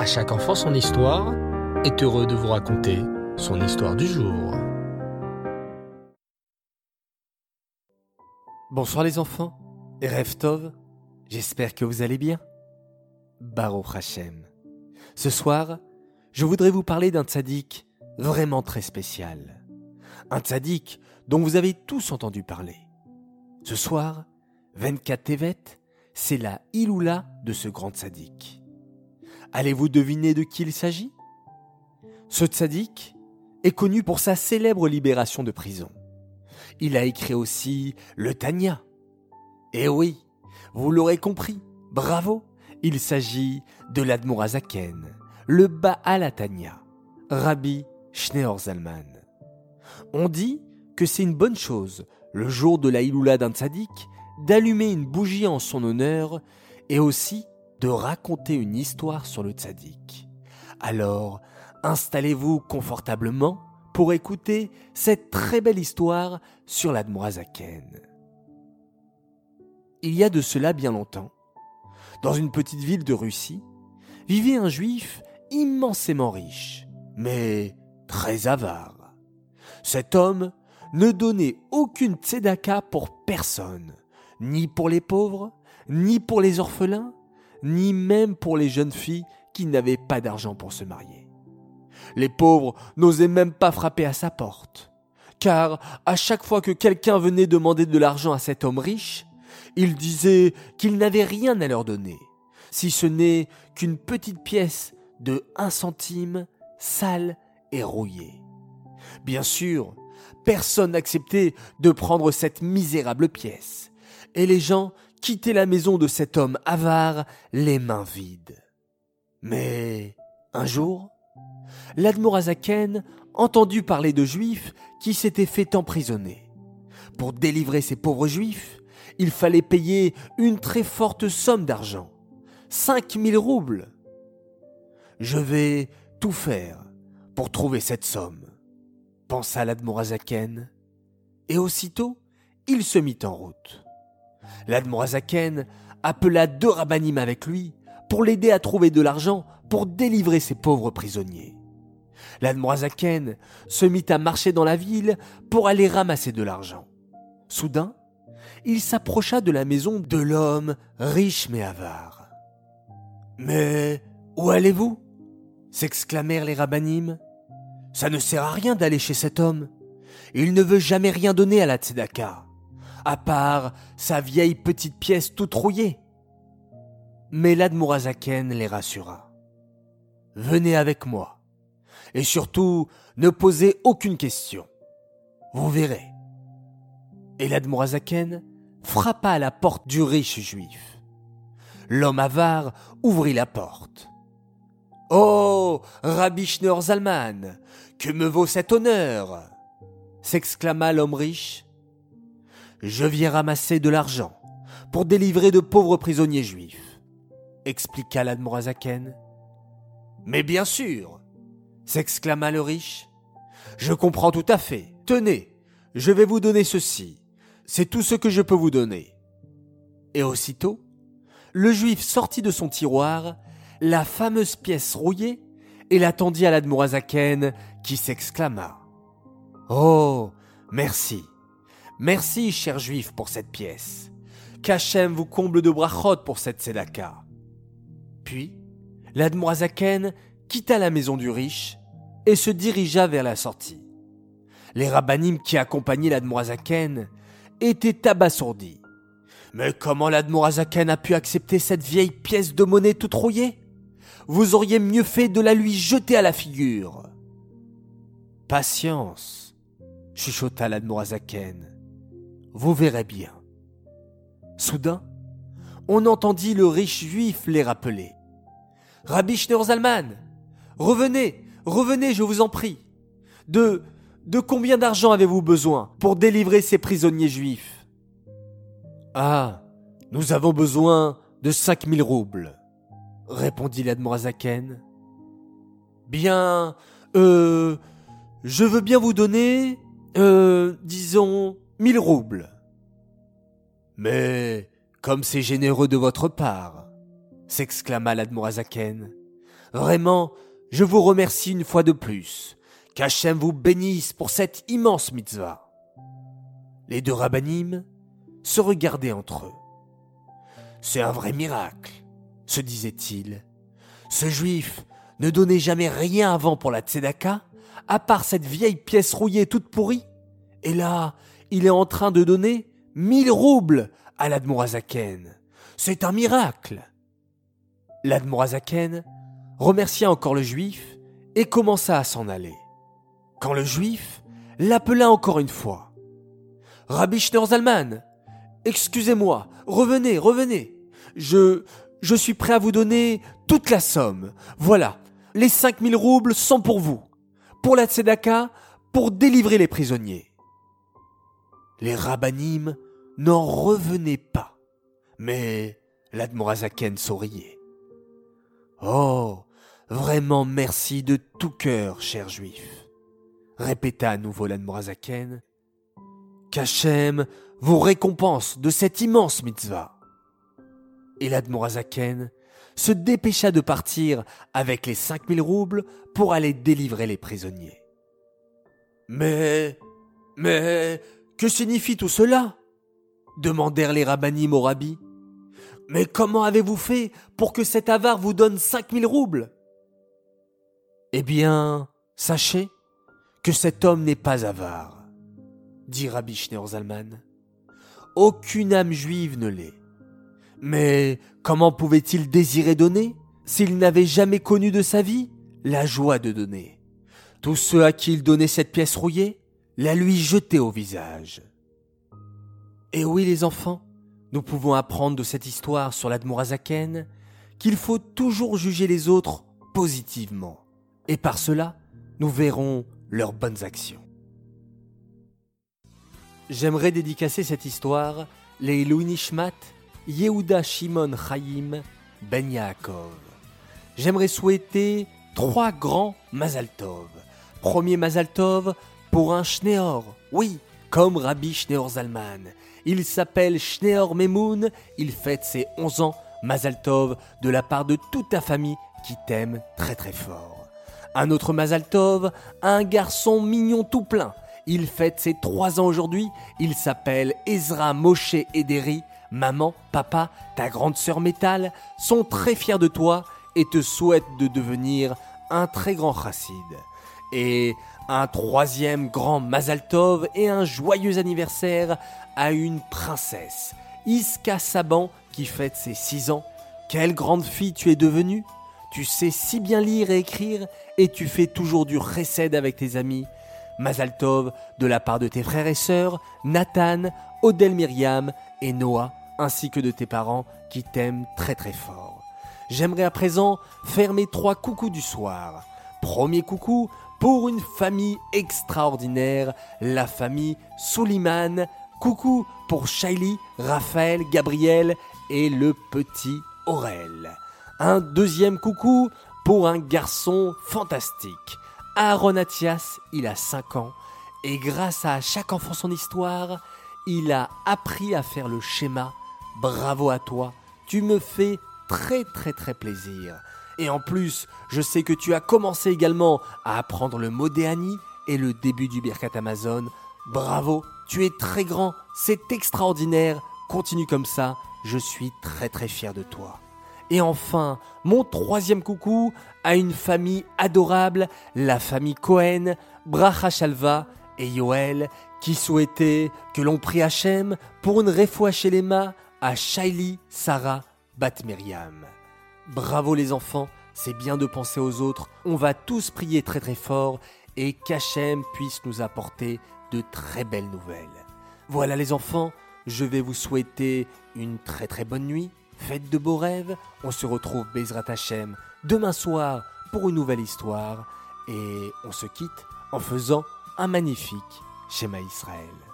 À chaque enfant son histoire est heureux de vous raconter son histoire du jour. Bonsoir les enfants, Erev Tov, j'espère que vous allez bien. Baruch Hashem. Ce soir, je voudrais vous parler d'un tzaddik vraiment très spécial. Un tzaddik dont vous avez tous entendu parler. Ce soir, 24 Tevet, c'est la Hiloula de ce grand tzaddik. Allez-vous deviner de qui il s'agit ? Ce tzaddik est connu pour sa célèbre libération de prison. Il a écrit aussi le Tanya. Et oui, vous l'aurez compris, bravo, il s'agit de l'Admor HaZaken, le Baal à Tanya, Rabbi Schneur Zalman. On dit que c'est une bonne chose, le jour de la Hiloula d'un tzaddik, d'allumer une bougie en son honneur et aussi de raconter une histoire sur le tzaddik. Alors, installez-vous confortablement pour écouter cette très belle histoire sur l'Admor HaZaken. Il y a de cela bien longtemps, dans une petite ville de Russie, vivait un juif immensément riche, mais très avare. Cet homme ne donnait aucune tzedaka pour personne, ni pour les pauvres, ni pour les orphelins, ni même pour les jeunes filles qui n'avaient pas d'argent pour se marier. Les pauvres n'osaient même pas frapper à sa porte, car à chaque fois que quelqu'un venait demander de l'argent à cet homme riche, il disait qu'il n'avait rien à leur donner, si ce n'est qu'une petite pièce de 1 centime, sale et rouillée. Bien sûr, personne n'acceptait de prendre cette misérable pièce, et les gens quittaient la maison de cet homme avare les mains vides. Mais un jour, l'Admor HaZaken entendit parler de juifs qui s'étaient fait emprisonner. Pour délivrer ces pauvres juifs, il fallait payer une très forte somme d'argent, 5 000 roubles. « Je vais tout faire pour trouver cette somme », pensa l'Admor HaZaken, et aussitôt, il se mit en route. L'Admor HaZaken appela 2 rabbanim avec lui pour l'aider à trouver de l'argent pour délivrer ses pauvres prisonniers. L'Admor HaZaken se mit à marcher dans la ville pour aller ramasser de l'argent. Soudain, il s'approcha de la maison de l'homme riche mais avare. « Mais où allez-vous » s'exclamèrent les rabbanim. « Ça ne sert à rien d'aller chez cet homme. Il ne veut jamais rien donner à la tzedaka, à part sa vieille petite pièce toute rouillée. » Mais l'Admor HaZaken les rassura. « Venez avec moi, et surtout, ne posez aucune question. Vous verrez. » Et l'Admor HaZaken frappa à la porte du riche juif. L'homme avare ouvrit la porte. « Oh, Rabbi Schneur Zalman, que me vaut cet honneur ?» s'exclama l'homme riche. « Je viens ramasser de l'argent pour délivrer de pauvres prisonniers juifs, » expliqua l'Admor HaZaken. « Mais bien sûr !» s'exclama le riche. « Je comprends tout à fait. Tenez, je vais vous donner ceci. C'est tout ce que je peux vous donner. » Et aussitôt, le juif sortit de son tiroir la fameuse pièce rouillée et la tendit à l'Admor HaZaken qui s'exclama. « Oh, merci !» « Merci, cher juif, pour cette pièce. Qu'Hachem vous comble de brachot pour cette tzedaka. » Puis, l'Admor HaZaken quitta la maison du riche et se dirigea vers la sortie. Les rabbanim qui accompagnaient l'Admor HaZaken étaient abasourdis. « Mais comment l'Admor HaZaken a pu accepter cette vieille pièce de monnaie toute rouillée ? Vous auriez mieux fait de la lui jeter à la figure. »« Patience !» chuchota l'Admor HaZaken. « Vous verrez bien. » Soudain, on entendit le riche juif les rappeler. « Rabbi Schneur Zalman, revenez, revenez, je vous en prie. De combien d'argent avez-vous besoin pour délivrer ces prisonniers juifs ?»« Ah, nous avons besoin de 5 000 roubles, » répondit l'Admor HaZaken. « Bien, je veux bien vous donner, disons... 1 000 roubles. » Mais comme c'est généreux de votre part, s'exclama l'Admor HaZaken. Vraiment, je vous remercie une fois de plus. Qu'Hachem vous bénisse pour cette immense mitzvah. » Les deux rabbanim se regardaient entre eux. « C'est un vrai miracle, » se disait-il. « Ce juif ne donnait jamais rien avant pour la tzedaka, à part cette vieille pièce rouillée toute pourrie. Et là, il est en train de donner 1000 roubles à l'Admor HaZaken. C'est un miracle !» L'Admor HaZaken remercia encore le juif et commença à s'en aller. Quand le juif l'appela encore une fois. « Rabbi Schneur Zalman, excusez-moi, revenez. Je suis prêt à vous donner toute la somme. Voilà, les 5000 roubles sont pour vous, pour la tzedaka, pour délivrer les prisonniers. » Les rabbanim n'en revenaient pas, mais l'Admor HaZaken souriait. « Oh, vraiment merci de tout cœur, cher juif !» répéta à nouveau l'Admor HaZaken. « Qu'Hachem vous récompense de cette immense mitzvah !» Et l'Admor HaZaken se dépêcha de partir avec les 5000 roubles pour aller délivrer les prisonniers. « Mais, que signifie tout cela ?» demandèrent les rabbanim au rabbi. « Mais comment avez-vous fait pour que cet avare vous donne 5000 roubles ?»« Eh bien, sachez que cet homme n'est pas avare, » dit Rabbi Schneur Zalman. « Aucune âme juive ne l'est. Mais comment pouvait-il désirer donner s'il n'avait jamais connu de sa vie la joie de donner ? Tous ceux à qui il donnait cette pièce rouillée la lui jetaient au visage. » Et oui, les enfants, nous pouvons apprendre de cette histoire sur l'Admor HaZaken qu'il faut toujours juger les autres positivement. Et par cela, nous verrons leurs bonnes actions. J'aimerais dédicacer cette histoire les Ilui Nishmat Yehuda Shimon Chaim Ben Yaakov. J'aimerais souhaiter 3 grands Mazal Tov. Premier Mazal Tov pour un Schneor, oui, comme Rabbi Schneur Zalman. Il s'appelle Schneor Memoun, il fête ses 11 ans. Mazal Tov de la part de toute ta famille qui t'aime très très fort. Un autre Mazal Tov, un garçon mignon tout plein. Il fête ses 3 ans aujourd'hui, il s'appelle Ezra Moshe Ederi. Maman, papa, ta grande sœur Métal sont très fiers de toi et te souhaitent de devenir un très grand chassid. Et un 3e grand Mazal Tov et un joyeux anniversaire à une princesse, Iska Saban, qui fête ses 6 ans. Quelle grande fille tu es devenue! Tu sais si bien lire et écrire et tu fais toujours du chesed avec tes amis. Mazal Tov de la part de tes frères et sœurs, Nathan, Odel Myriam et Noah, ainsi que de tes parents qui t'aiment très très fort. J'aimerais à présent faire mes 3 coucous du soir. Premier coucou pour une famille extraordinaire, la famille Souliman. Coucou pour Shaili, Raphaël, Gabriel et le petit Aurel. Un 2e coucou pour un garçon fantastique. Aaron Athias, il a 5 ans et grâce à Chaque enfant son histoire, il a appris à faire le schéma. Bravo à toi, tu me fais très très très plaisir. Et en plus, je sais que tu as commencé également à apprendre le Modé Ani et le début du Birkat Hamazon. Bravo, tu es très grand, c'est extraordinaire. Continue comme ça, je suis très très fier de toi. Et enfin, mon 3e coucou à une famille adorable, la famille Cohen, Bracha Shalva et Yoel, qui souhaitaient que l'on prie Hachem pour une refoua shelema à Shaili Sarah Bat Miriam. Bravo les enfants, c'est bien de penser aux autres, on va tous prier très très fort et qu'Hachem puisse nous apporter de très belles nouvelles. Voilà les enfants, je vais vous souhaiter une très très bonne nuit, faites de beaux rêves, on se retrouve Bezrat Hashem demain soir pour une nouvelle histoire et on se quitte en faisant un magnifique Shema Israël.